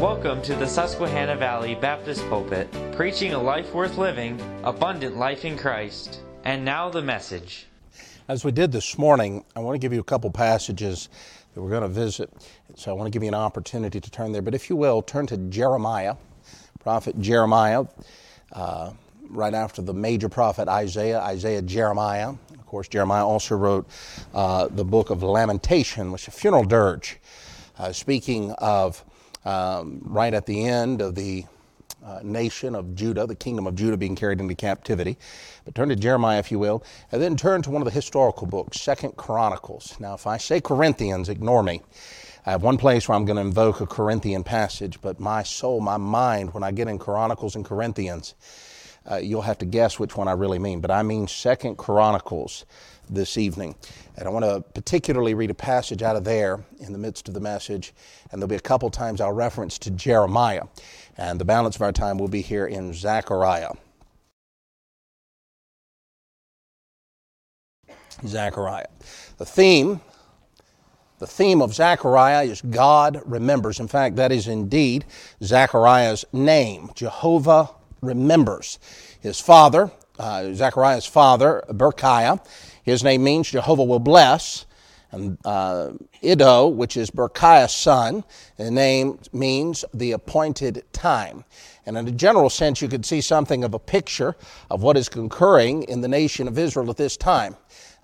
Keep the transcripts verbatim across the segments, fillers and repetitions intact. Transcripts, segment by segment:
Welcome to the Susquehanna Valley Baptist Pulpit, preaching a life worth living, abundant life in Christ. And now the message. As we did this morning, I want to give you a couple passages that we're going to visit. So I want to give you an opportunity to turn there. But if you will, turn to Jeremiah, prophet Jeremiah, uh, right after the major prophet Isaiah, Isaiah, Jeremiah. Of course, Jeremiah also wrote uh, the book of Lamentation, which is a funeral dirge, uh, speaking of Um, right at the end of the uh, nation of Judah, the kingdom of Judah being carried into captivity. But turn to Jeremiah, if you will, and then turn to one of the historical books, Second Chronicles. Now, if I say Corinthians, ignore me. I have one place where I'm going to invoke a Corinthian passage, but my soul, my mind, when I get in Chronicles and Corinthians, uh, you'll have to guess which one I really mean. But I mean Second Chronicles this evening. And I want to particularly read a passage out of there in the midst of the message, and there'll be a couple times I'll reference to Jeremiah. And the balance of our time will be here in Zechariah. Zechariah. The theme, the theme of Zechariah is God remembers. In fact, that is indeed Zechariah's name. Jehovah remembers. His father, uh, Zechariah's father, Berkiah, his name means Jehovah will bless. And uh, Iddo, which is Berkiah's son, the name means the appointed time. And in a general sense, you could see something of a picture of what is occurring in the nation of Israel at this time.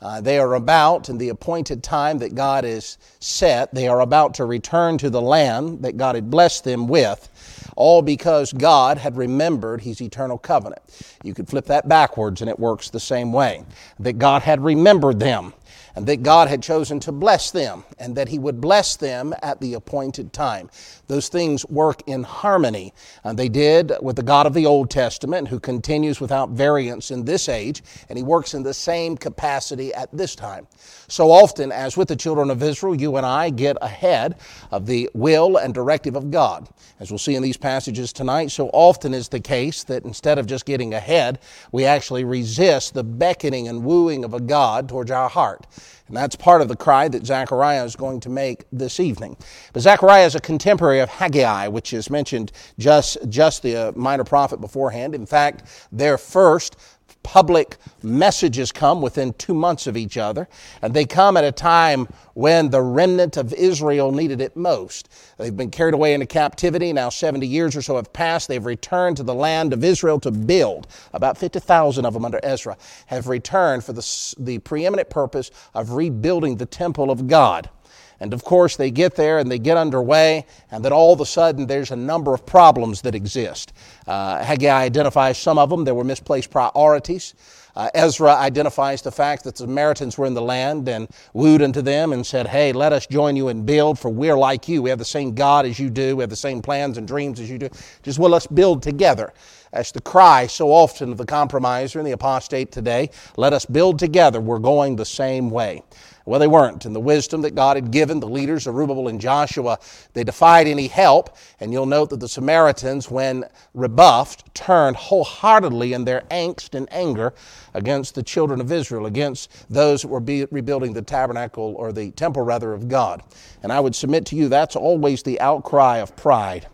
Uh, they are about, in the appointed time that God has set, they are about to return to the land that God had blessed them with, all because God had remembered His eternal covenant. You could flip that backwards and it works the same way. That God had remembered them, and that God had chosen to bless them, and that He would bless them at the appointed time. Those things work in harmony. And they did with the God of the Old Testament, who continues without variance in this age, and He works in the same capacity at this time. So often, as with the children of Israel, you and I get ahead of the will and directive of God. As we'll see in these passages tonight, so often is the case that instead of just getting ahead, we actually resist the beckoning and wooing of a God towards our heart. And that's part of the cry that Zechariah is going to make this evening. But Zechariah is a contemporary of Haggai, which is mentioned just, just the minor prophet beforehand. In fact, their first public messages come within two months of each other, and they come at a time when the remnant of Israel needed it most. They've been carried away into captivity. Now seventy years or so have passed. They've returned to the land of Israel to build. About fifty thousand of them under Ezra have returned for the, the preeminent purpose of rebuilding the temple of God. And of course, they get there and they get underway, and then all of a sudden there's a number of problems that exist. Uh, Haggai identifies some of them. There were misplaced priorities. Uh, Ezra identifies the fact that the Samaritans were in the land and wooed unto them and said, hey, let us join you and build, for we're like you. We have the same God as you do. We have the same plans and dreams as you do. Just, well, let's build together. That's the cry so often of the compromiser and the apostate today. Let us build together. We're going the same way. Well, they weren't. And the wisdom that God had given the leaders, Zerubbabel and Joshua, they defied any help. And you'll note that the Samaritans, when rebuffed, turned wholeheartedly in their angst and anger against the children of Israel, against those that were be- rebuilding the tabernacle, or the temple rather, of God. And I would submit to you that's always the outcry of pride.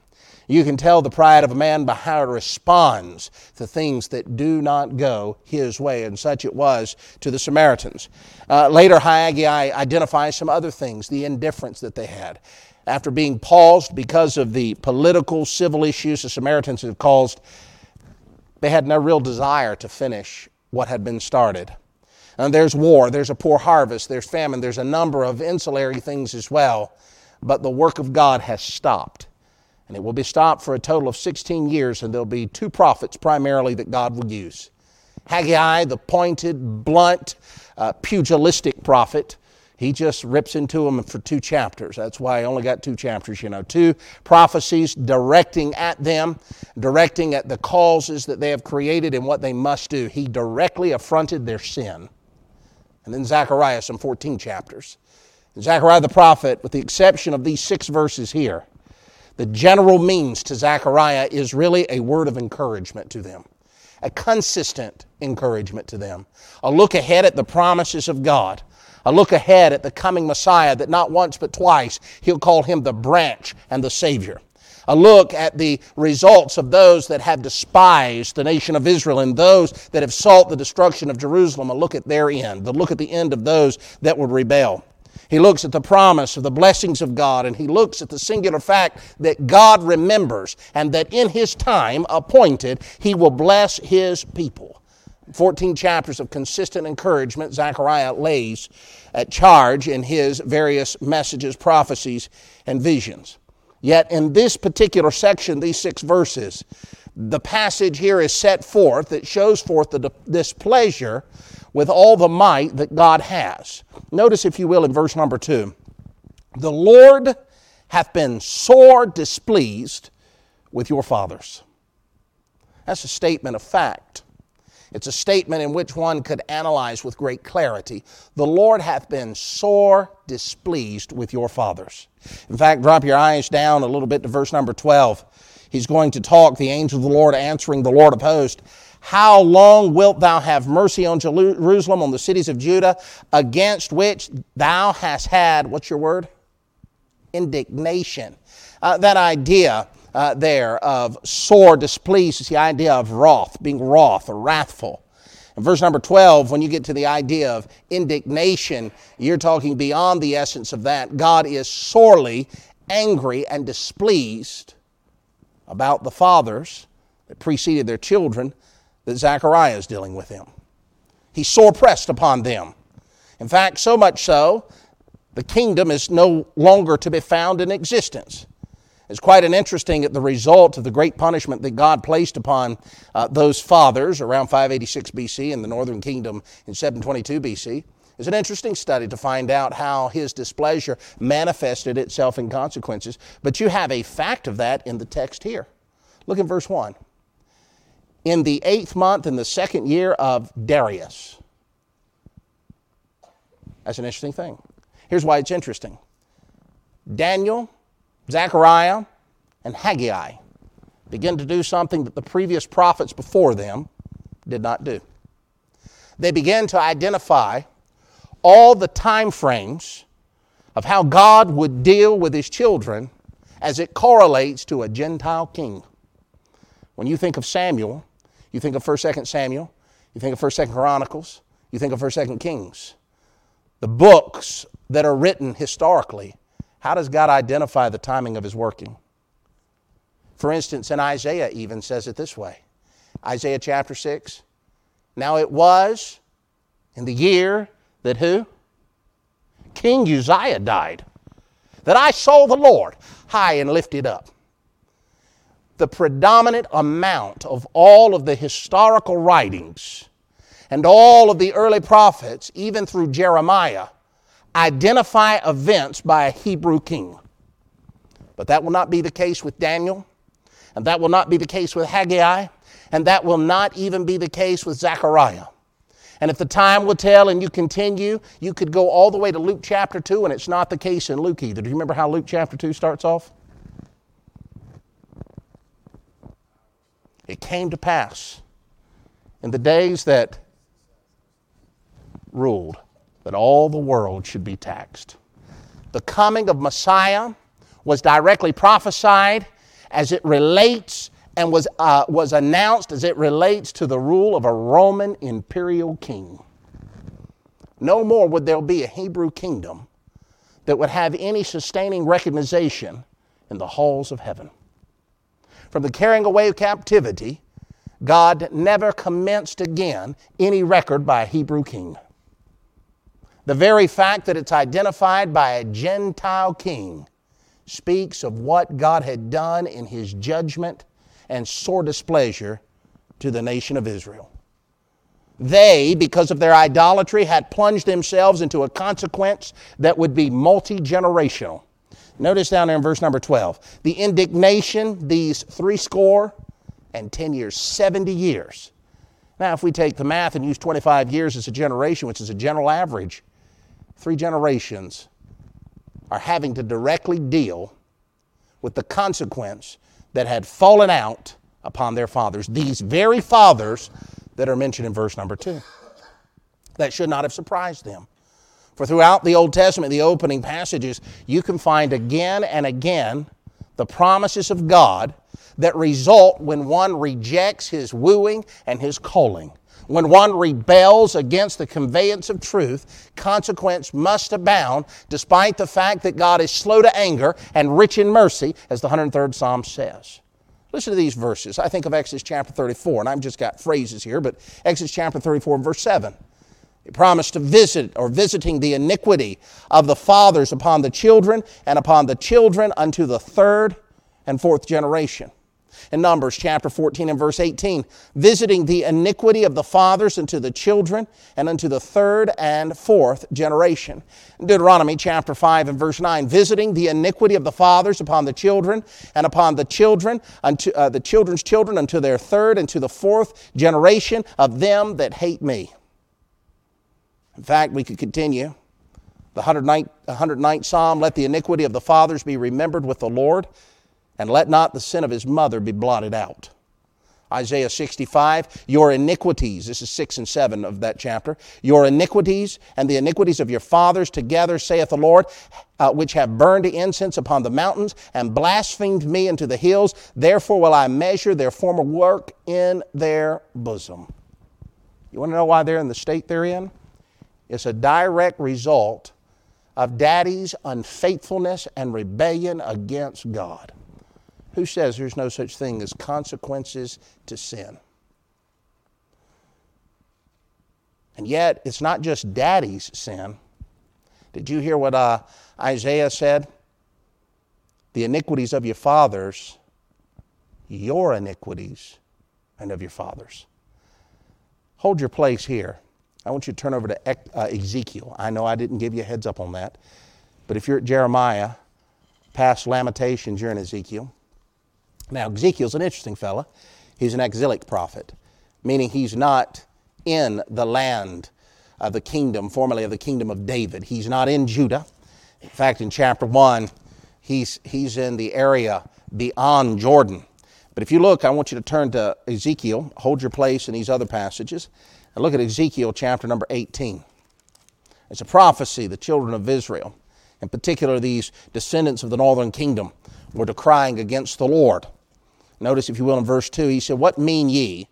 You can tell the pride of a man by how it responds to things that do not go his way, and such it was to the Samaritans. Uh, later, Haggai identifies some other things, the indifference that they had. After being paused because of the political, civil issues the Samaritans had caused, they had no real desire to finish what had been started. And there's war, there's a poor harvest, there's famine, there's a number of ancillary things as well, but the work of God has stopped. And it will be stopped for a total of sixteen years, and there'll be two prophets primarily that God will use. Haggai, the pointed, blunt, uh, pugilistic prophet, he just rips into them for two chapters. That's why I only got two chapters, you know. Two prophecies directing at them, directing at the causes that they have created and what they must do. He directly affronted their sin. And then Zechariah, some fourteen chapters. And Zechariah the prophet, with the exception of these six verses here, the general means to Zechariah is really a word of encouragement to them, a consistent encouragement to them, a look ahead at the promises of God, a look ahead at the coming Messiah that not once but twice he'll call him the branch and the Savior. a look at the results of those that have despised the nation of Israel and those that have sought the destruction of Jerusalem, a look at their end, the look at the end of those that would rebel. He looks at the promise of the blessings of God, and he looks at the singular fact that God remembers and that in His time appointed, He will bless His people. fourteen chapters of consistent encouragement Zechariah lays at charge in his various messages, prophecies, and visions. Yet in this particular section, these six verses, the passage here is set forth that shows forth the displeasure with all the might that God has. Notice, if you will, in verse number two, the Lord hath been sore displeased with your fathers. That's a statement of fact. It's a statement in which one could analyze with great clarity. The Lord hath been sore displeased with your fathers. In fact, drop your eyes down a little bit to verse number twelve. He's going to talk, the angel of the Lord answering the Lord of hosts, how long wilt thou have mercy on Jerusalem, on the cities of Judah, against which thou hast had, what's your word? Indignation. Uh, that idea uh, there of sore displeased is the idea of wrath, being wroth or wrathful. In verse number twelve, when you get to the idea of indignation, you're talking beyond the essence of that. God is sorely angry and displeased about the fathers that preceded their children, that Zechariah is dealing with him. He's sore pressed upon them. In fact, so much so, the kingdom is no longer to be found in existence. It's quite an interesting at the result of the great punishment that God placed upon uh, those fathers around five eighty-six B C and the northern kingdom in seven twenty-two B C. It's an interesting study to find out how his displeasure manifested itself in consequences. But you have a fact of that in the text here. Look in verse one. In the eighth month, in the second year of Darius. That's an interesting thing. Here's why it's interesting. Daniel, Zechariah, and Haggai begin to do something that the previous prophets before them did not do. They begin to identify all the time frames of how God would deal with His children as it correlates to a Gentile king. When you think of Samuel, you think of First, Second Samuel, you think of First, Second Chronicles, you think of First, Second Kings. The books that are written historically, how does God identify the timing of His working? For instance, in Isaiah even says it this way. Isaiah chapter six, now it was in the year that who? King Uzziah died, that I saw the Lord high and lifted up. The predominant amount of all of the historical writings and all of the early prophets, even through Jeremiah, identify events by a Hebrew king. But that will not be the case with Daniel, and that will not be the case with Haggai, and that will not even be the case with Zechariah. And if the time will tell and you continue, you could go all the way to Luke chapter two, and it's not the case in Luke either. Do you remember how Luke chapter two starts off? It came to pass in the days that ruled that all the world should be taxed. The coming of Messiah was directly prophesied as it relates and was uh, was announced as it relates to the rule of a Roman imperial king. No more would there be a Hebrew kingdom that would have any sustaining recognition in the halls of heaven. From the carrying away of captivity, God never commenced again any record by a Hebrew king. The very fact that it's identified by a Gentile king speaks of what God had done in His judgment and sore displeasure to the nation of Israel. They, because of their idolatry, had plunged themselves into a consequence that would be multi-generational. Notice down there in verse number twelve, the indignation, these three score and ten years, seventy years. Now, if we take the math and use twenty-five years as a generation, which is a general average, three generations are having to directly deal with the consequence that had fallen out upon their fathers, these very fathers that are mentioned in verse number two. That should not have surprised them. For throughout the Old Testament, the opening passages, you can find again and again the promises of God that result when one rejects his wooing and his calling. When one rebels against the conveyance of truth, consequence must abound despite the fact that God is slow to anger and rich in mercy, as the one hundred third Psalm says. Listen to these verses. I think of Exodus chapter thirty-four, and I've just got phrases here, but Exodus chapter thirty-four, verse seven. He promised to visit, or visiting the iniquity of the fathers upon the children and upon the children unto the third and fourth generation. In Numbers chapter fourteen and verse eighteen, visiting the iniquity of the fathers unto the children and unto the third and fourth generation. Deuteronomy chapter five and verse nine, visiting the iniquity of the fathers upon the children and upon the children, unto uh, the children's children unto their third and to the fourth generation of them that hate me. In fact, we could continue. The one hundred ninth Psalm, let the iniquity of the fathers be remembered with the Lord, and let not the sin of his mother be blotted out. Isaiah sixty-five, your iniquities, this is six and seven of that chapter, your iniquities and the iniquities of your fathers together, saith the Lord, uh, which have burned the incense upon the mountains and blasphemed me into the hills, therefore will I measure their former work in their bosom. You want to know why they're in the state they're in? It's a direct result of daddy's unfaithfulness and rebellion against God. Who says there's no such thing as consequences to sin? And yet, it's not just daddy's sin. Did you hear what uh, Isaiah said? The iniquities of your fathers, your iniquities, and of your fathers. Hold your place here. I want you to turn over to Ezekiel. I know I didn't give you a heads up on that. But if you're at Jeremiah, past Lamentations, you're in Ezekiel. Now, Ezekiel's an interesting fella. He's an exilic prophet, meaning he's not in the land of the kingdom, formerly of the kingdom of David. He's not in Judah. In fact, in chapter one, he's, he's in the area beyond Jordan. But if you look, I want you to turn to Ezekiel, hold your place in these other passages, and look at Ezekiel chapter number eighteen. It's a prophecy, the children of Israel, in particular these descendants of the northern kingdom, were decrying against the Lord. Notice, if you will, in verse two, he said, what mean ye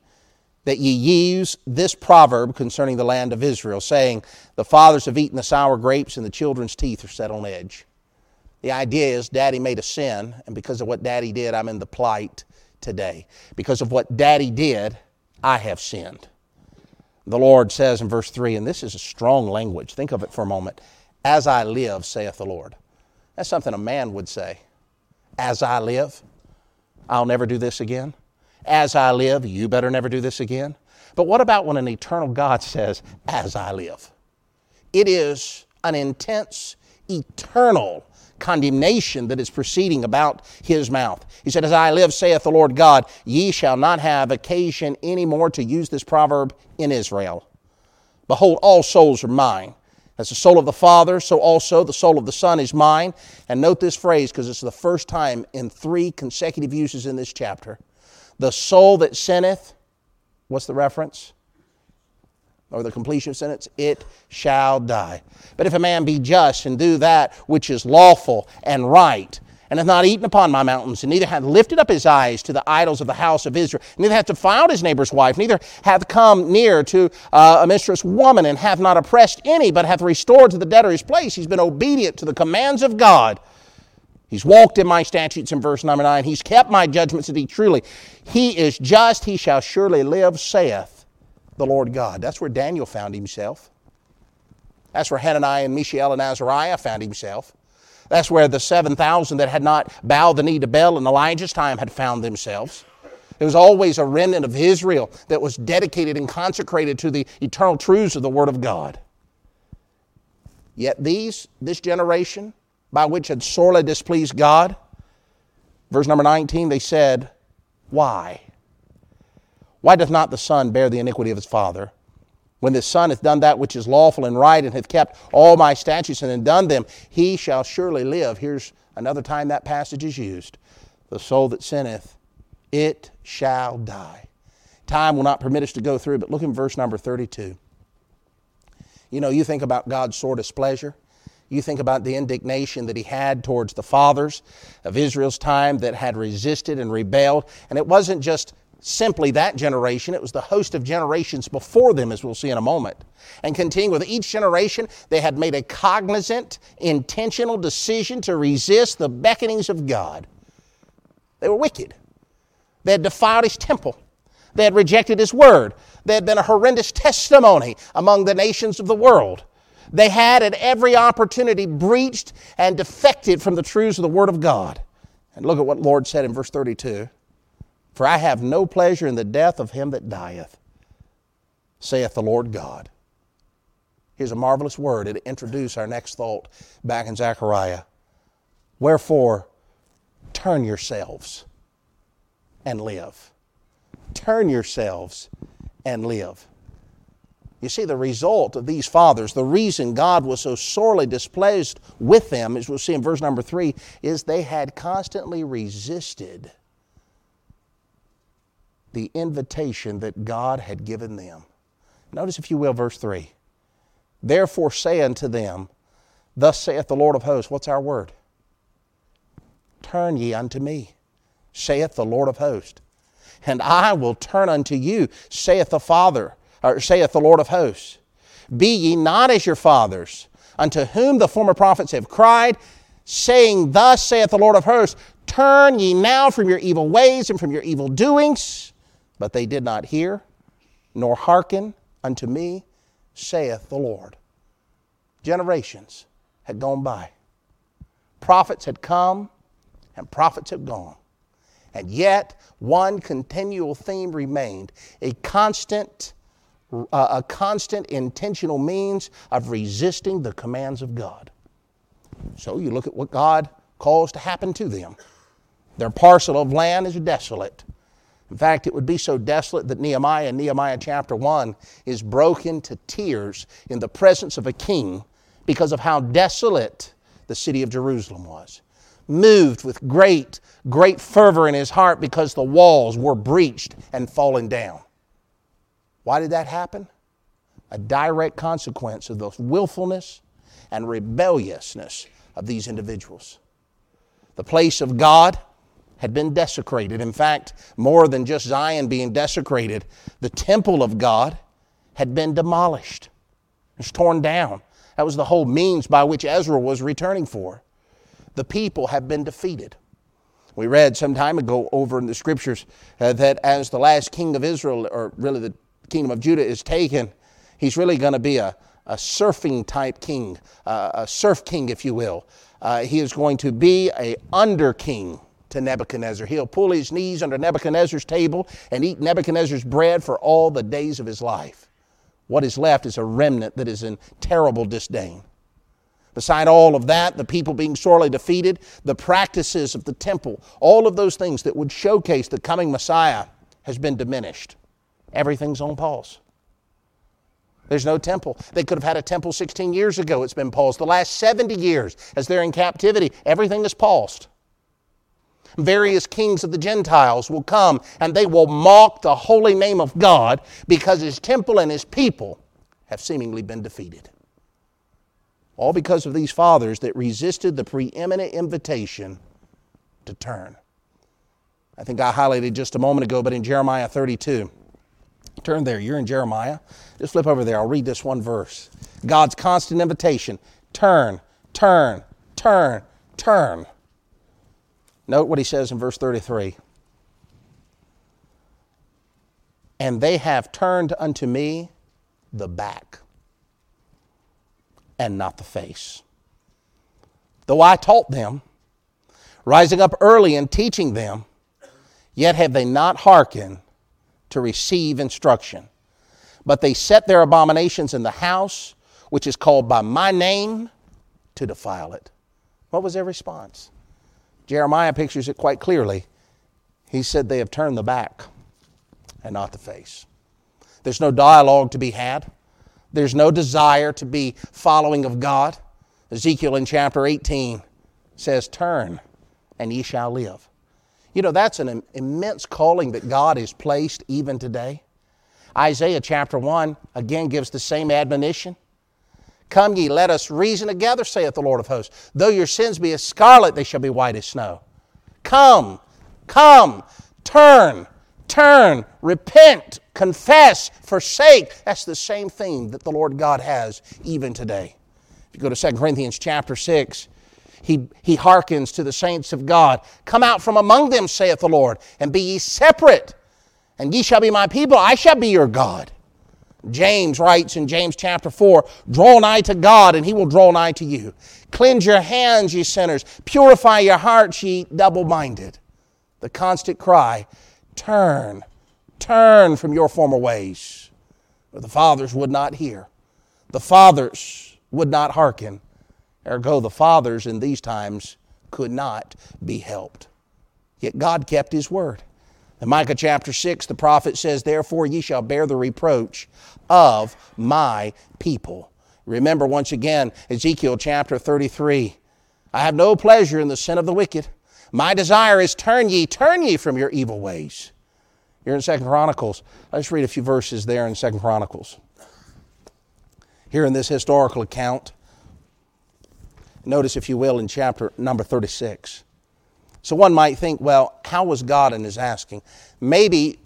that ye use this proverb concerning the land of Israel, saying, the fathers have eaten the sour grapes and the children's teeth are set on edge. The idea is daddy made a sin, and because of what daddy did, I'm in the plight today. Because of what daddy did, I have sinned. The Lord says in verse three, and this is a strong language. Think of it for a moment. As I live, saith the Lord. That's something a man would say. As I live, I'll never do this again. As I live, you better never do this again. But what about when an eternal God says, as I live? It is an intense, eternal condemnation that is proceeding about his mouth. He said, as I live, saith the Lord God, ye shall not have occasion any more to use this proverb in Israel. Behold, all souls are mine. As the soul of the Father, so also the soul of the Son is mine. And note this phrase, because it's the first time in three consecutive uses in this chapter. The soul that sinneth, what's the reference? Or the completion of sentence, it shall die. But if a man be just and do that which is lawful and right, and hath not eaten upon my mountains, and neither hath lifted up his eyes to the idols of the house of Israel, neither hath defiled his neighbor's wife, neither hath come near to uh, a mistress woman, and hath not oppressed any, but hath restored to the debtor his place. He's been obedient to the commands of God. He's walked in my statutes in verse number nine. He's kept my judgments, and he truly, he is just, he shall surely live, saith the Lord God. That's where Daniel found himself. That's where Hananiah and Mishael and Azariah found himself. That's where the seven thousand that had not bowed the knee to Baal in Elijah's time had found themselves. There was always a remnant of Israel that was dedicated and consecrated to the eternal truths of the Word of God. Yet these, this generation, by which had sorely displeased God, verse number nineteen, they said, why? Why doth not the son bear the iniquity of his father? When the son hath done that which is lawful and right, and hath kept all my statutes and hath done them, he shall surely live. Here's another time that passage is used. The soul that sinneth, it shall die. Time will not permit us to go through, but look in verse number thirty-two. You know, you think about God's sore displeasure. You think about the indignation that he had towards the fathers of Israel's time that had resisted and rebelled. And it wasn't just simply that generation, it was the host of generations before them, as we'll see in a moment. And continuing with each generation, they had made a cognizant, intentional decision to resist the beckonings of God. They were wicked. They had defiled his temple. They had rejected his word. They had been a horrendous testimony among the nations of the world. They had at every opportunity breached and defected from the truths of the word of God. And look at what the Lord said in verse thirty-two. For I have no pleasure in the death of him that dieth, saith the Lord God. Here's a marvelous word to introduce our next thought back in Zechariah. Wherefore, turn yourselves and live. Turn yourselves and live. You see, the result of these fathers, the reason God was so sorely displeased with them, as we'll see in verse number three, is they had constantly resisted the invitation that God had given them. Notice, if you will, verse three. Therefore say unto them, thus saith the Lord of hosts. What's our word? Turn ye unto me, saith the Lord of hosts. And I will turn unto you, saith the Father, or saith the Lord of hosts. Be ye not as your fathers, unto whom the former prophets have cried, saying, thus saith the Lord of hosts, turn ye now from your evil ways and from your evil doings. But they did not hear, nor hearken unto me, saith the Lord. Generations had gone by. Prophets had come, and prophets had gone. And yet, one continual theme remained, a constant, uh, a constant intentional means of resisting the commands of God. So you look at what God caused to happen to them. Their parcel of land is desolate. In fact, it would be so desolate that Nehemiah, in Nehemiah chapter one, is broken to tears in the presence of a king because of how desolate the city of Jerusalem was. Moved with great, great fervor in his heart because the walls were breached and fallen down. Why did that happen? A direct consequence of the willfulness and rebelliousness of these individuals. The place of God had been desecrated. In fact, more than just Zion being desecrated, the temple of God had been demolished. It was torn down. That was the whole means by which Ezra was returning for. The people have been defeated. We read some time ago over in the Scriptures uh, that as the last king of Israel, or really the kingdom of Judah, is taken, he's really going to be a, a surfing type king, uh, a surf king, if you will. Uh, he is going to be a under king to Nebuchadnezzar. He'll pull his knees under Nebuchadnezzar's table and eat Nebuchadnezzar's bread for all the days of his life. What is left is a remnant that is in terrible disdain. Beside all of that, the people being sorely defeated, the practices of the temple, all of those things that would showcase the coming Messiah has been diminished. Everything's on pause. There's no temple. They could have had a temple sixteen years ago. It's been paused. The last seventy years, as they're in captivity, everything is paused. Various kings of the Gentiles will come and they will mock the holy name of God because his temple and his people have seemingly been defeated. All because of these fathers that resisted the preeminent invitation to turn. I think I highlighted just a moment ago, but in Jeremiah thirty-two. Turn there, you're in Jeremiah. Just flip over there, I'll read this one verse. God's constant invitation, turn, turn, turn, turn. Note what he says in verse thirty-three. And they have turned unto me the back, and not the face. Though I taught them, rising up early and teaching them, yet have they not hearkened to receive instruction. But they set their abominations in the house, which is called by my name, to defile it. What was their response? Jeremiah pictures it quite clearly. He said they have turned the back and not the face. There's no dialogue to be had. There's no desire to be following of God. Ezekiel in chapter eighteen says, turn and ye shall live. You know, that's an immense calling that God has placed even today. Isaiah chapter one again gives the same admonition. Come ye, let us reason together, saith the Lord of hosts. Though your sins be as scarlet, they shall be white as snow. Come, come, turn, turn, repent, confess, forsake. That's the same theme that the Lord God has even today. If you go to Second Corinthians chapter six, he, he hearkens to the saints of God. Come out from among them, saith the Lord, and be ye separate, and ye shall be my people, I shall be your God. James writes in James chapter four, draw nigh to God, and he will draw nigh to you. Cleanse your hands, ye sinners. Purify your hearts, ye double-minded. The constant cry, turn, turn from your former ways. But the fathers would not hear. The fathers would not hearken. Ergo, the fathers in these times could not be helped. Yet God kept his word. In Micah chapter six, the prophet says, therefore ye shall bear the reproach of my people. Remember once again, Ezekiel chapter thirty-three. I have no pleasure in the sin of the wicked. My desire is turn ye, turn ye from your evil ways. Here in Second Chronicles, let's read a few verses there in Second Chronicles. Here in this historical account, notice if you will in chapter number thirty-six. So one might think, well, how was God in his asking? Maybe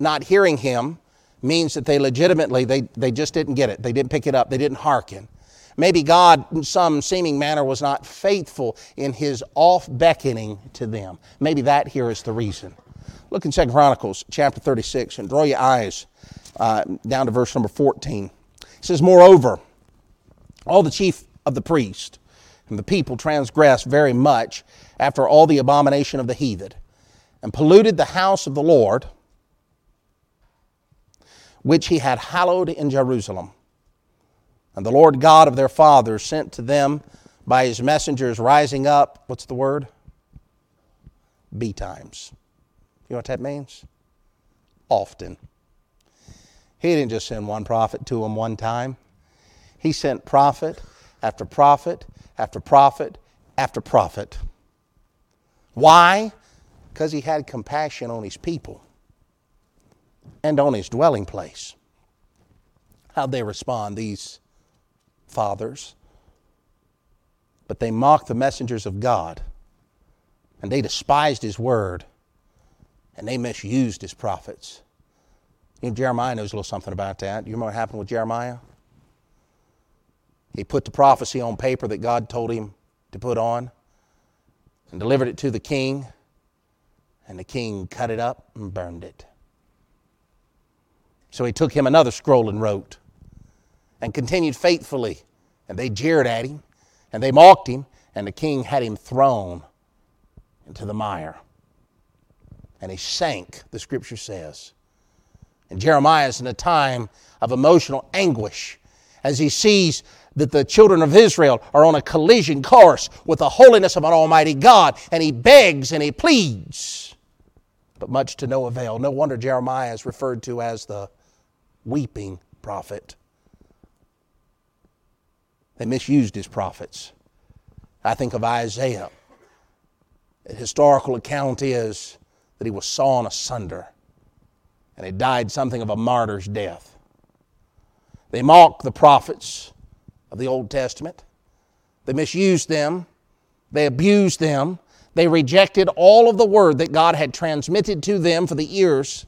not hearing him means that they legitimately, they, they just didn't get it. They didn't pick it up. They didn't hearken. Maybe God in some seeming manner was not faithful in his off-beckoning to them. Maybe that here is the reason. Look in Second Chronicles chapter thirty-six and draw your eyes uh, down to verse number fourteen. It says, moreover, all the chief of the priests and the people transgressed very much after all the abomination of the heathen, and polluted the house of the Lord, which he had hallowed in Jerusalem. And the Lord God of their fathers sent to them by his messengers rising up, what's the word? Betimes. You know what that means? Often. He didn't just send one prophet to them one time. He sent prophet after prophet after prophet after prophet. Why? Because he had compassion on his people and on his dwelling place. How'd they respond, these fathers? But they mocked the messengers of God, and they despised his word, and they misused his prophets. You know, Jeremiah knows a little something about that. You remember what happened with Jeremiah? He put the prophecy on paper that God told him to put on, and delivered it to the king, and the king cut it up and burned it. So he took him another scroll and wrote, and continued faithfully, and they jeered at him, and they mocked him, and the king had him thrown into the mire. And he sank, the scripture says. And Jeremiah is in a time of emotional anguish as he sees that the children of Israel are on a collision course with the holiness of an almighty God, and he begs and he pleads, but much to no avail. No wonder Jeremiah is referred to as the weeping prophet. They misused his prophets. I think of Isaiah. The historical account is that he was sawn asunder, and he died something of a martyr's death. They mocked the prophets of the Old Testament. They misused them. They abused them. They rejected all of the word that God had transmitted to them for the ears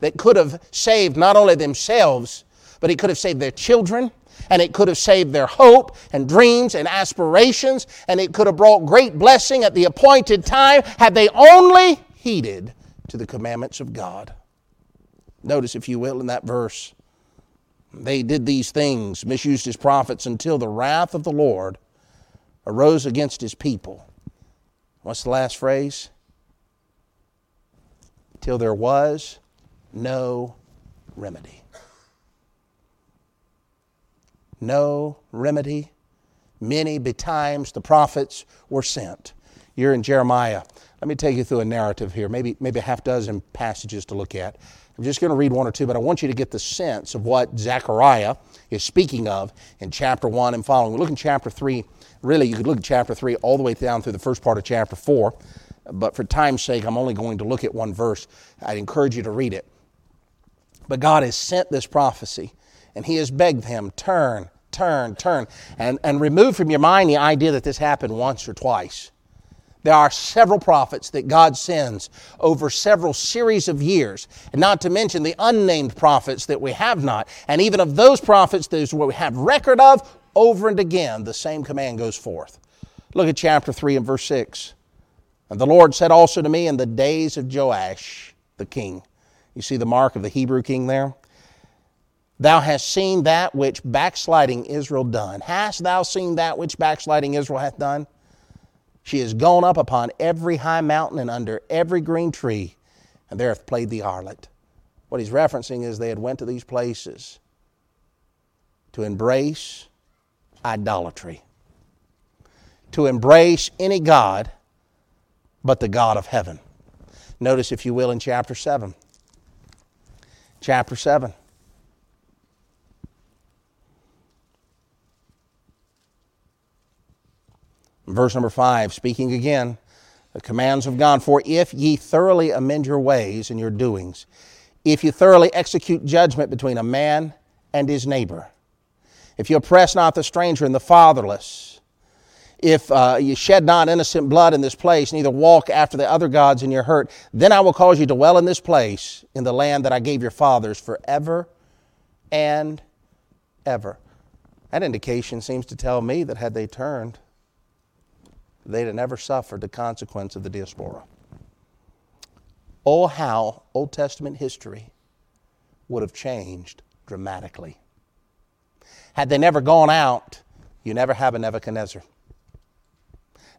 that could have saved not only themselves, but it could have saved their children, and it could have saved their hope and dreams and aspirations, and it could have brought great blessing at the appointed time had they only heeded to the commandments of God. Notice, if you will, in that verse, they did these things, misused his prophets, until the wrath of the Lord arose against his people. What's the last phrase? Till there was no remedy. No remedy. Many betimes the prophets were sent. You're in Jeremiah. Let me take you through a narrative here, maybe, maybe a half dozen passages to look at. I'm just going to read one or two, but I want you to get the sense of what Zechariah is speaking of in chapter one and following. We look in chapter three. Really, you could look at chapter three all the way down through the first part of chapter four, but for time's sake, I'm only going to look at one verse. I'd encourage you to read it. But God has sent this prophecy, and he has begged them, turn, turn, turn, and, and remove from your mind the idea that this happened once or twice. There are several prophets that God sends over several series of years, and not to mention the unnamed prophets that we have not. And even of those prophets, those we have record of, over and again, the same command goes forth. Look at chapter three and verse six. And the Lord said also to me in the days of Joash the king. You see the mark of the Hebrew king there? Thou hast seen that which backsliding Israel done. Hast thou seen that which backsliding Israel hath done? She is gone up upon every high mountain and under every green tree, and there hath played the harlot. What he's referencing is they had went to these places to embrace idolatry, to embrace any god but the God of heaven. Notice, if you will, in chapter seven. Chapter seven. Verse number five, speaking again, the commands of God. For if ye thoroughly amend your ways and your doings, if you thoroughly execute judgment between a man and his neighbor, if you oppress not the stranger and the fatherless, if uh, you shed not innocent blood in this place, neither walk after the other gods in your hurt, then I will cause you to dwell in this place, in the land that I gave your fathers forever and ever. That indication seems to tell me that had they turned, they'd have never suffered the consequence of the diaspora. Oh, how Old Testament history would have changed dramatically. Had they never gone out, you never have a Nebuchadnezzar.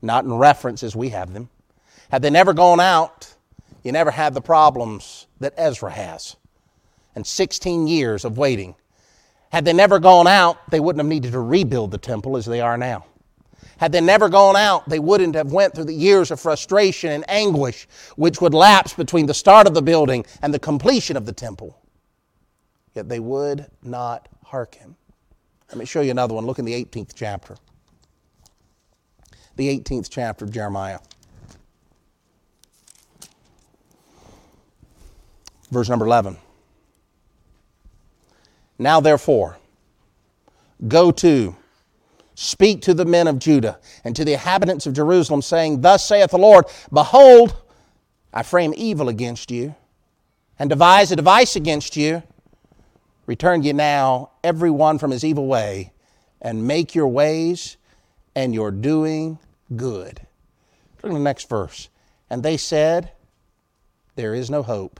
Not in reference as we have them. Had they never gone out, you never have the problems that Ezra has. And sixteen years of waiting. Had they never gone out, they wouldn't have needed to rebuild the temple as they are now. Had they never gone out, they wouldn't have went through the years of frustration and anguish which would lapse between the start of the building and the completion of the temple. Yet they would not hearken. Let me show you another one. Look in the eighteenth chapter. The eighteenth chapter of Jeremiah. Verse number eleven. Now therefore, go to... Speak to the men of Judah and to the inhabitants of Jerusalem, saying, Thus saith the Lord, Behold, I frame evil against you, and devise a device against you. Return ye now, every one from his evil way, and make your ways and your doing good. Look at the next verse. And they said, There is no hope,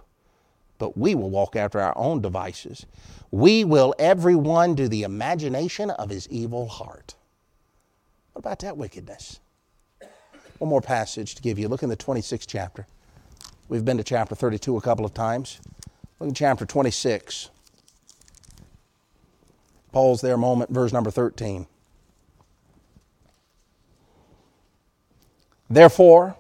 but we will walk after our own devices. We will every one do the imagination of his evil heart. What about that wickedness? One more passage to give you. Look in the twenty-sixth chapter. We've been to chapter thirty-two a couple of times. Look at chapter twenty-six. Pause there a moment, verse number thirteen. Therefore,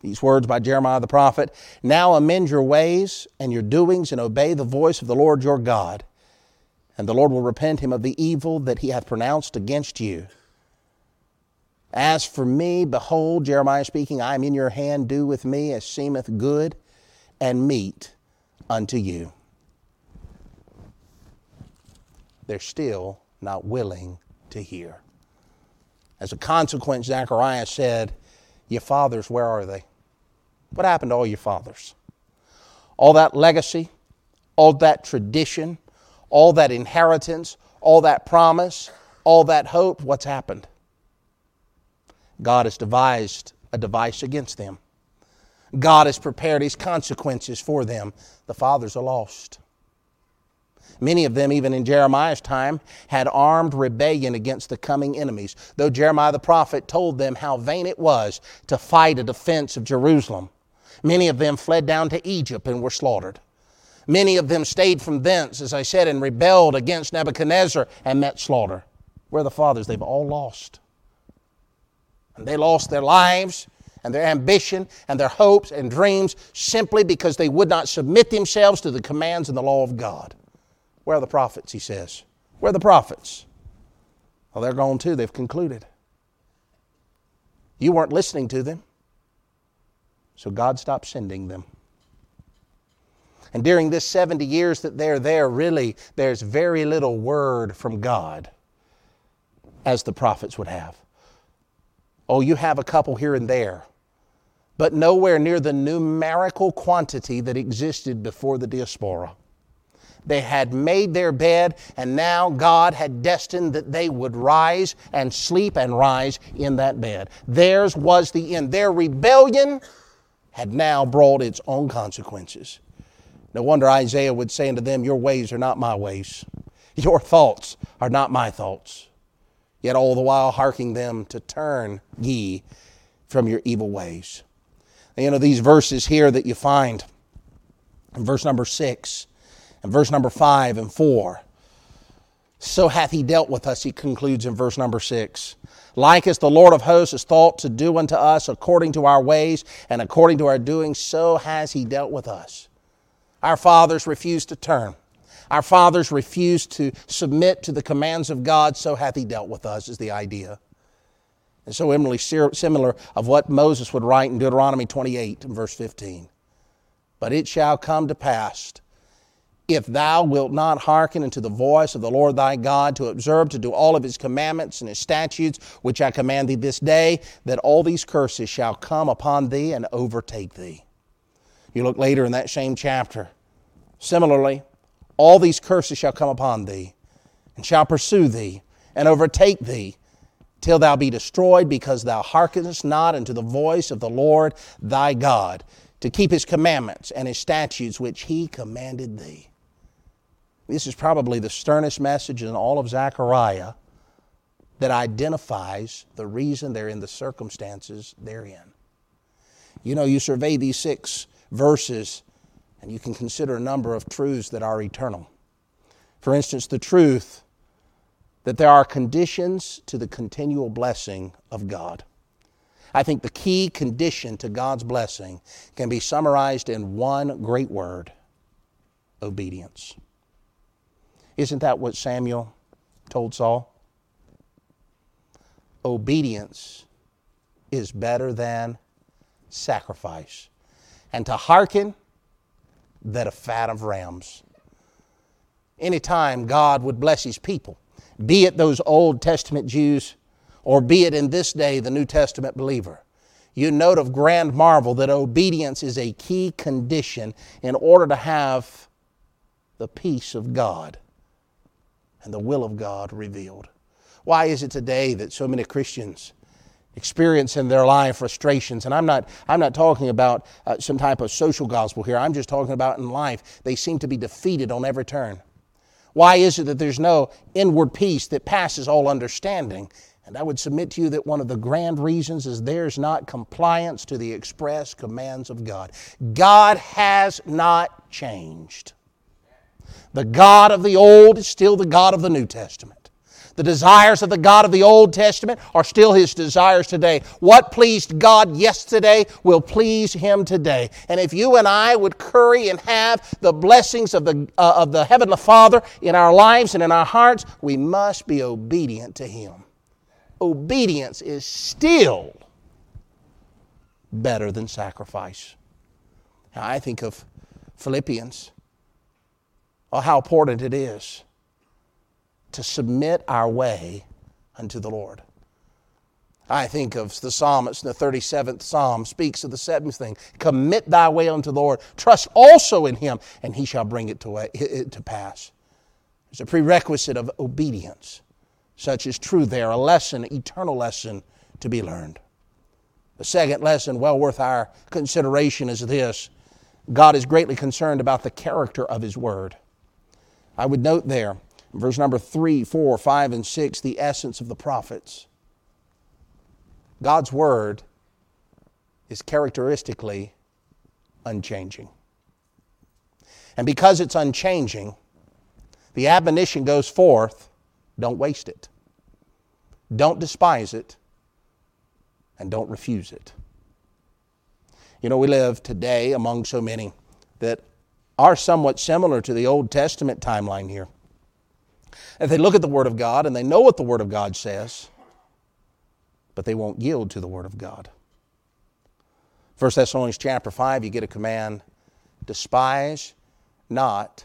these words by Jeremiah the prophet, now amend your ways and your doings and obey the voice of the Lord your God, and the Lord will repent him of the evil that he hath pronounced against you. As for me, behold, Jeremiah speaking, I am in your hand, do with me as seemeth good and meet unto you. They're still not willing to hear. As a consequence, Zechariah said, Your fathers, where are they? What happened to all your fathers? All that legacy, all that tradition, all that inheritance, all that promise, all that hope, what's happened? God has devised a device against them. God has prepared His consequences for them. The fathers are lost. Many of them, even in Jeremiah's time, had armed rebellion against the coming enemies, though Jeremiah the prophet told them how vain it was to fight a defense of Jerusalem. Many of them fled down to Egypt and were slaughtered. Many of them stayed from thence, as I said, and rebelled against Nebuchadnezzar and met slaughter. Where are the fathers? They've all lost. And they lost their lives and their ambition and their hopes and dreams simply because they would not submit themselves to the commands and the law of God. Where are the prophets, he says? Where are the prophets? Well, they're gone too. They've concluded. You weren't listening to them, so God stopped sending them. And during this seventy years that they're there, really, there's very little word from God. as the prophets would have. Oh, you have a couple here and there, but nowhere near the numerical quantity that existed before the diaspora. They had made their bed, and now God had destined that they would rise and sleep and rise in that bed. Theirs was the end. Their rebellion had now brought its own consequences. No wonder Isaiah would say unto them, your ways are not my ways. Your thoughts are not my thoughts. Yet all the while hearkening them to turn ye from your evil ways. You know, these verses here that you find in verse number six, and verse number five and four. So hath he dealt with us, he concludes in verse number six. Like as the Lord of hosts has thought to do unto us according to our ways and according to our doings, so has he dealt with us. Our fathers refused to turn. Our fathers refused to submit to the commands of God, so hath he dealt with us, is the idea. And so eminently similar of what Moses would write in Deuteronomy twenty-eight and verse fifteen. But it shall come to pass, if thou wilt not hearken unto the voice of the Lord thy God, to observe, to do all of his commandments and his statutes, which I command thee this day, that all these curses shall come upon thee and overtake thee. You look later in that same chapter. Similarly, all these curses shall come upon thee, and shall pursue thee, and overtake thee, till thou be destroyed, because thou hearkenest not unto the voice of the Lord thy God, to keep his commandments and his statutes, which he commanded thee. This is probably the sternest message in all of Zechariah that identifies the reason they're in the circumstances they're in. You know, you survey these six verses, and you can consider a number of truths that are eternal. For instance, the truth that there are conditions to the continual blessing of God. I think the key condition to God's blessing can be summarized in one great word: obedience. Isn't that what Samuel told Saul? Obedience is better than sacrifice. And to hearken, that a fat of rams. Anytime God would bless his people, be it those Old Testament Jews, or be it in this day the New Testament believer, you note of grand marvel that obedience is a key condition in order to have the peace of God and the will of God revealed. Why is it today that so many Christians experience in their life frustrations? And I'm not I'm not talking about uh, some type of social gospel here. I'm just talking about in life. They seem to be defeated on every turn. Why is it that there's no inward peace that passes all understanding? And I would submit to you that one of the grand reasons is there's not compliance to the express commands of God. God has not changed. The God of the Old is still the God of the New Testament. The desires of the God of the Old Testament are still His desires today. What pleased God yesterday will please Him today. And if you and I would curry and have the blessings of the, uh, of the Heavenly Father in our lives and in our hearts, we must be obedient to Him. Obedience is still better than sacrifice. Now, I think of Philippians. Oh, how important it is to submit our way unto the Lord. I think of the psalmist in the thirty-seventh Psalm speaks of the seventh thing. Commit thy way unto the Lord. Trust also in Him, and He shall bring it to, it to pass. It's a prerequisite of obedience. Such is true there, a lesson, eternal lesson to be learned. The second lesson, well worth our consideration, is this: God is greatly concerned about the character of His Word. I would note there, verse number three, four, five, and six, the essence of the prophets. God's Word is characteristically unchanging. And because it's unchanging, the admonition goes forth, don't waste it, don't despise it, and don't refuse it. You know, we live today among so many that are somewhat similar to the Old Testament timeline here. If they look at the Word of God and they know what the Word of God says, but they won't yield to the Word of God. First Thessalonians chapter five, you get a command: despise not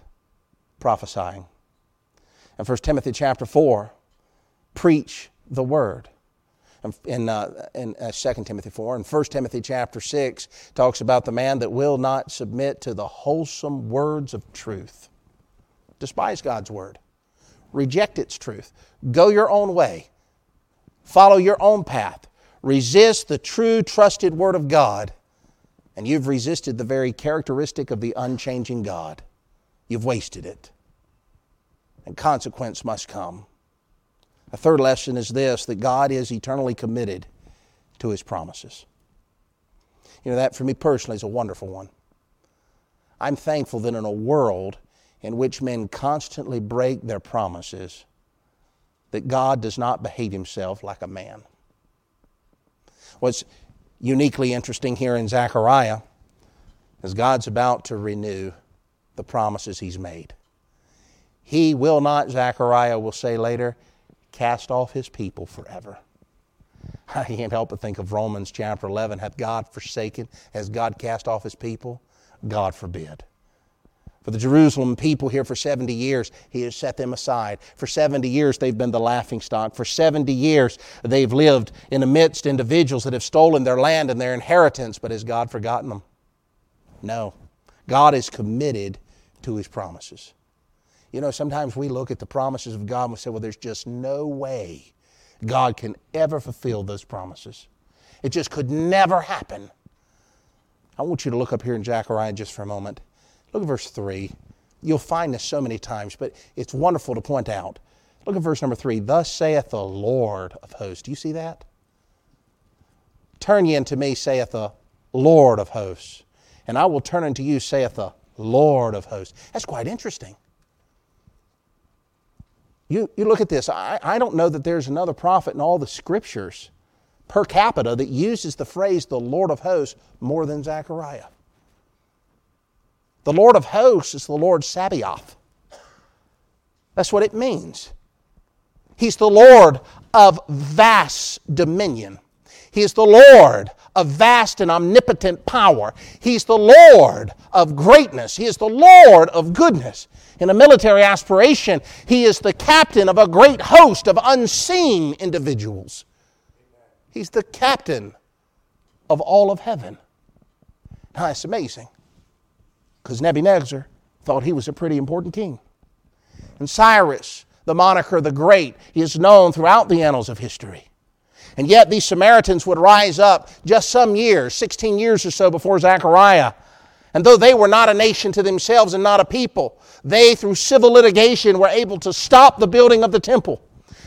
prophesying. And First Timothy chapter four, preach the word. In, uh, in uh, Second Timothy four and First Timothy chapter six talks about the man that will not submit to the wholesome words of truth. Despise God's word. Reject its truth. Go your own way. Follow your own path. Resist the true, trusted word of God, and you've resisted the very characteristic of the unchanging God. You've wasted it. And consequence must come. A third lesson is this, that God is eternally committed to His promises. You know, that for me personally is a wonderful one. I'm thankful that in a world in which men constantly break their promises, that God does not behave Himself like a man. What's uniquely interesting here in Zechariah is God's about to renew the promises He's made. He will not, Zechariah will say later, cast off His people forever. I can't help but think of Romans chapter eleven. Hath God forsaken? Has God cast off His people? God forbid. For the Jerusalem people here for seventy years, He has set them aside. For seventy years, they've been the laughingstock. For seventy years, they've lived in amidst individuals that have stolen their land and their inheritance. But has God forgotten them? No. God is committed to His promises. You know, sometimes we look at the promises of God and we say, well, there's just no way God can ever fulfill those promises. It just could never happen. I want you to look up here in Zechariah just for a moment. Look at verse three. You'll find this so many times, but it's wonderful to point out. Look at verse number three. Thus saith the Lord of hosts. Do you see that? Turn ye unto me, saith the Lord of hosts, and I will turn unto you, saith the Lord of hosts. That's quite interesting. You, you look at this. I, I don't know that there's another prophet in all the scriptures per capita that uses the phrase the Lord of hosts more than Zechariah. The Lord of hosts is the Lord Sabaoth. That's what it means. He's the Lord of vast dominion. He is the Lord of vast and omnipotent power. He's the Lord of greatness. He is the Lord of goodness. In a military aspiration, He is the captain of a great host of unseen individuals. He's the captain of all of heaven. Now, that's amazing. Because Nebuchadnezzar thought he was a pretty important king. And Cyrus, the moniker the Great, is known throughout the annals of history. And yet these Samaritans would rise up just some years, sixteen years or so before Zechariah. And though they were not a nation to themselves and not a people, they, through civil litigation, were able to stop the building of the temple.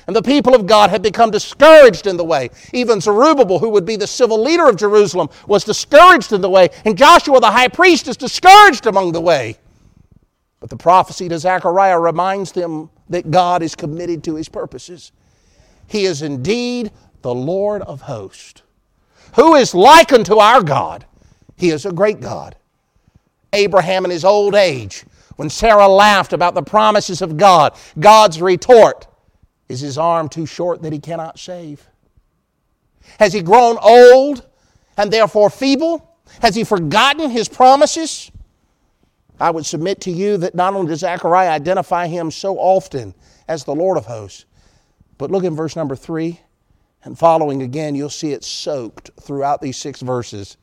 And the people of God had become discouraged in the way. Even Zerubbabel, who would be the civil leader of Jerusalem, was discouraged in the way. And Joshua, the high priest, is discouraged among the way. But the prophecy to Zechariah reminds them that God is committed to His purposes. He is indeed the Lord of hosts, who is like unto our God. He is a great God. Abraham in his old age, when Sarah laughed about the promises of God, God's retort, is his arm too short that he cannot save? Has he grown old and therefore feeble? Has he forgotten his promises? I would submit to you that not only does Zechariah identify him so often as the Lord of hosts, but look in verse number three and following again, you'll see it soaked throughout these six verses.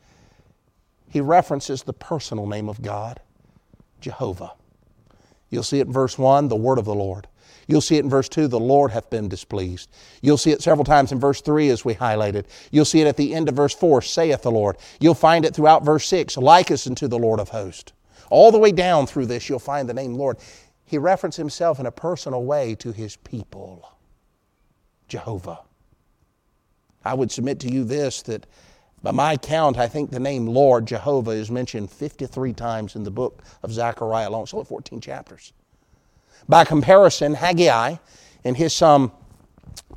He references the personal name of God, Jehovah. You'll see it in verse one, the word of the Lord. You'll see it in verse two, the Lord hath been displeased. You'll see it several times in verse three as we highlighted. You'll see it at the end of verse four, saith the Lord. You'll find it throughout verse six, like us unto the Lord of hosts. All the way down through this, you'll find the name Lord. He referenced Himself in a personal way to His people, Jehovah. I would submit to you this, that by my count, I think the name Lord, Jehovah, is mentioned fifty-three times in the book of Zechariah alone. It's only fourteen chapters. By comparison, Haggai, in his some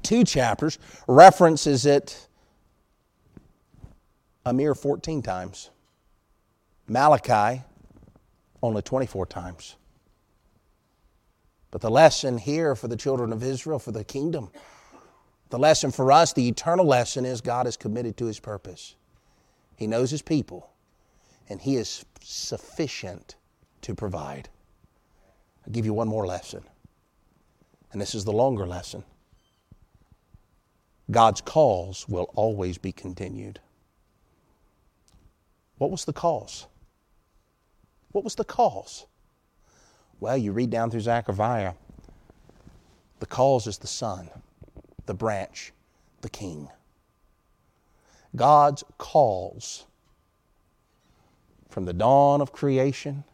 two chapters, references it a mere fourteen times. Malachi, only twenty-four times. But the lesson here for the children of Israel, for the kingdom, the lesson for us, the eternal lesson is God is committed to His purpose. He knows His people, and He is sufficient to provide. I'll give you one more lesson, and this is the longer lesson. God's cause will always be continued. What was the cause? What was the cause? Well, you read down through Zechariah. The cause is the Son, the branch, the King. God's cause from the dawn of creation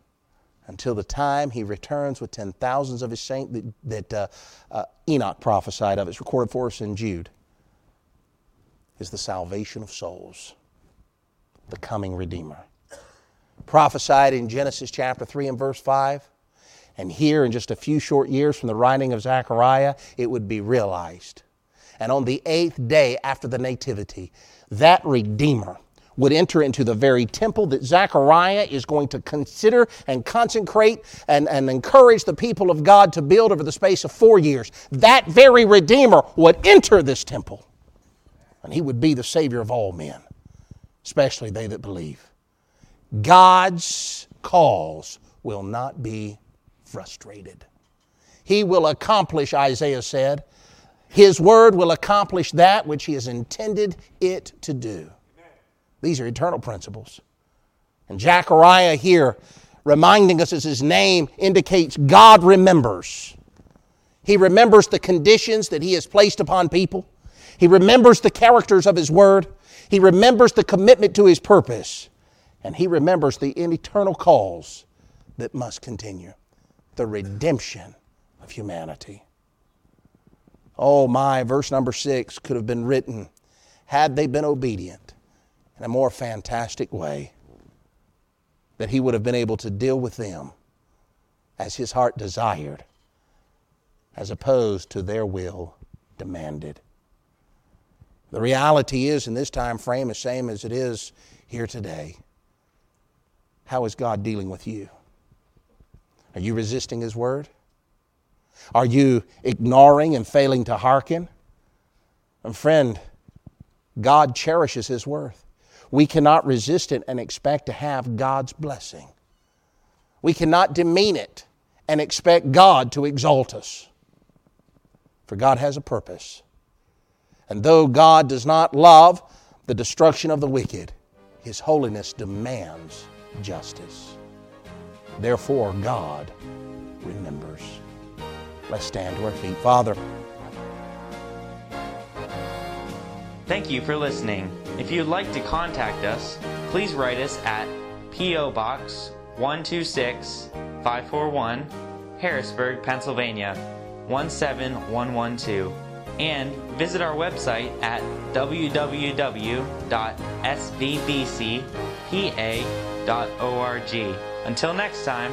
until the time He returns with ten thousands of His saints that, that uh, uh, Enoch prophesied of. It's recorded for us in Jude. Is the salvation of souls, the coming Redeemer. Prophesied in Genesis chapter three and verse five. And here in just a few short years from the writing of Zechariah, it would be realized. And on the eighth day after the Nativity, that Redeemer would enter into the very temple that Zechariah is going to consider and consecrate and, and encourage the people of God to build over the space of four years. That very Redeemer would enter this temple. And He would be the Savior of all men, especially they that believe. God's cause will not be frustrated. He will accomplish, Isaiah said, His word will accomplish that which He has intended it to do. These are eternal principles. And Zechariah here, reminding us as his name indicates, God remembers. He remembers the conditions that He has placed upon people. He remembers the characters of His word. He remembers the commitment to His purpose. And He remembers the eternal cause that must continue, the redemption of humanity. Oh my, verse number six could have been written had they been obedient in a more fantastic way, that He would have been able to deal with them as His heart desired, as opposed to their will demanded. The reality is in this time frame the same as it is here today. How is God dealing with you? Are you resisting His word? Are you ignoring and failing to hearken? And friend, God cherishes His word. We cannot resist it and expect to have God's blessing. We cannot demean it and expect God to exalt us. For God has a purpose. And though God does not love the destruction of the wicked, His holiness demands justice. Therefore, God remembers. Let's stand to our feet. Father. Thank you for listening. If you'd like to contact us, please write us at P O Box one two six, five four one, Harrisburg, Pennsylvania, one seven one one two, and visit our website at w w w dot s v b c p a dot org. Until next time,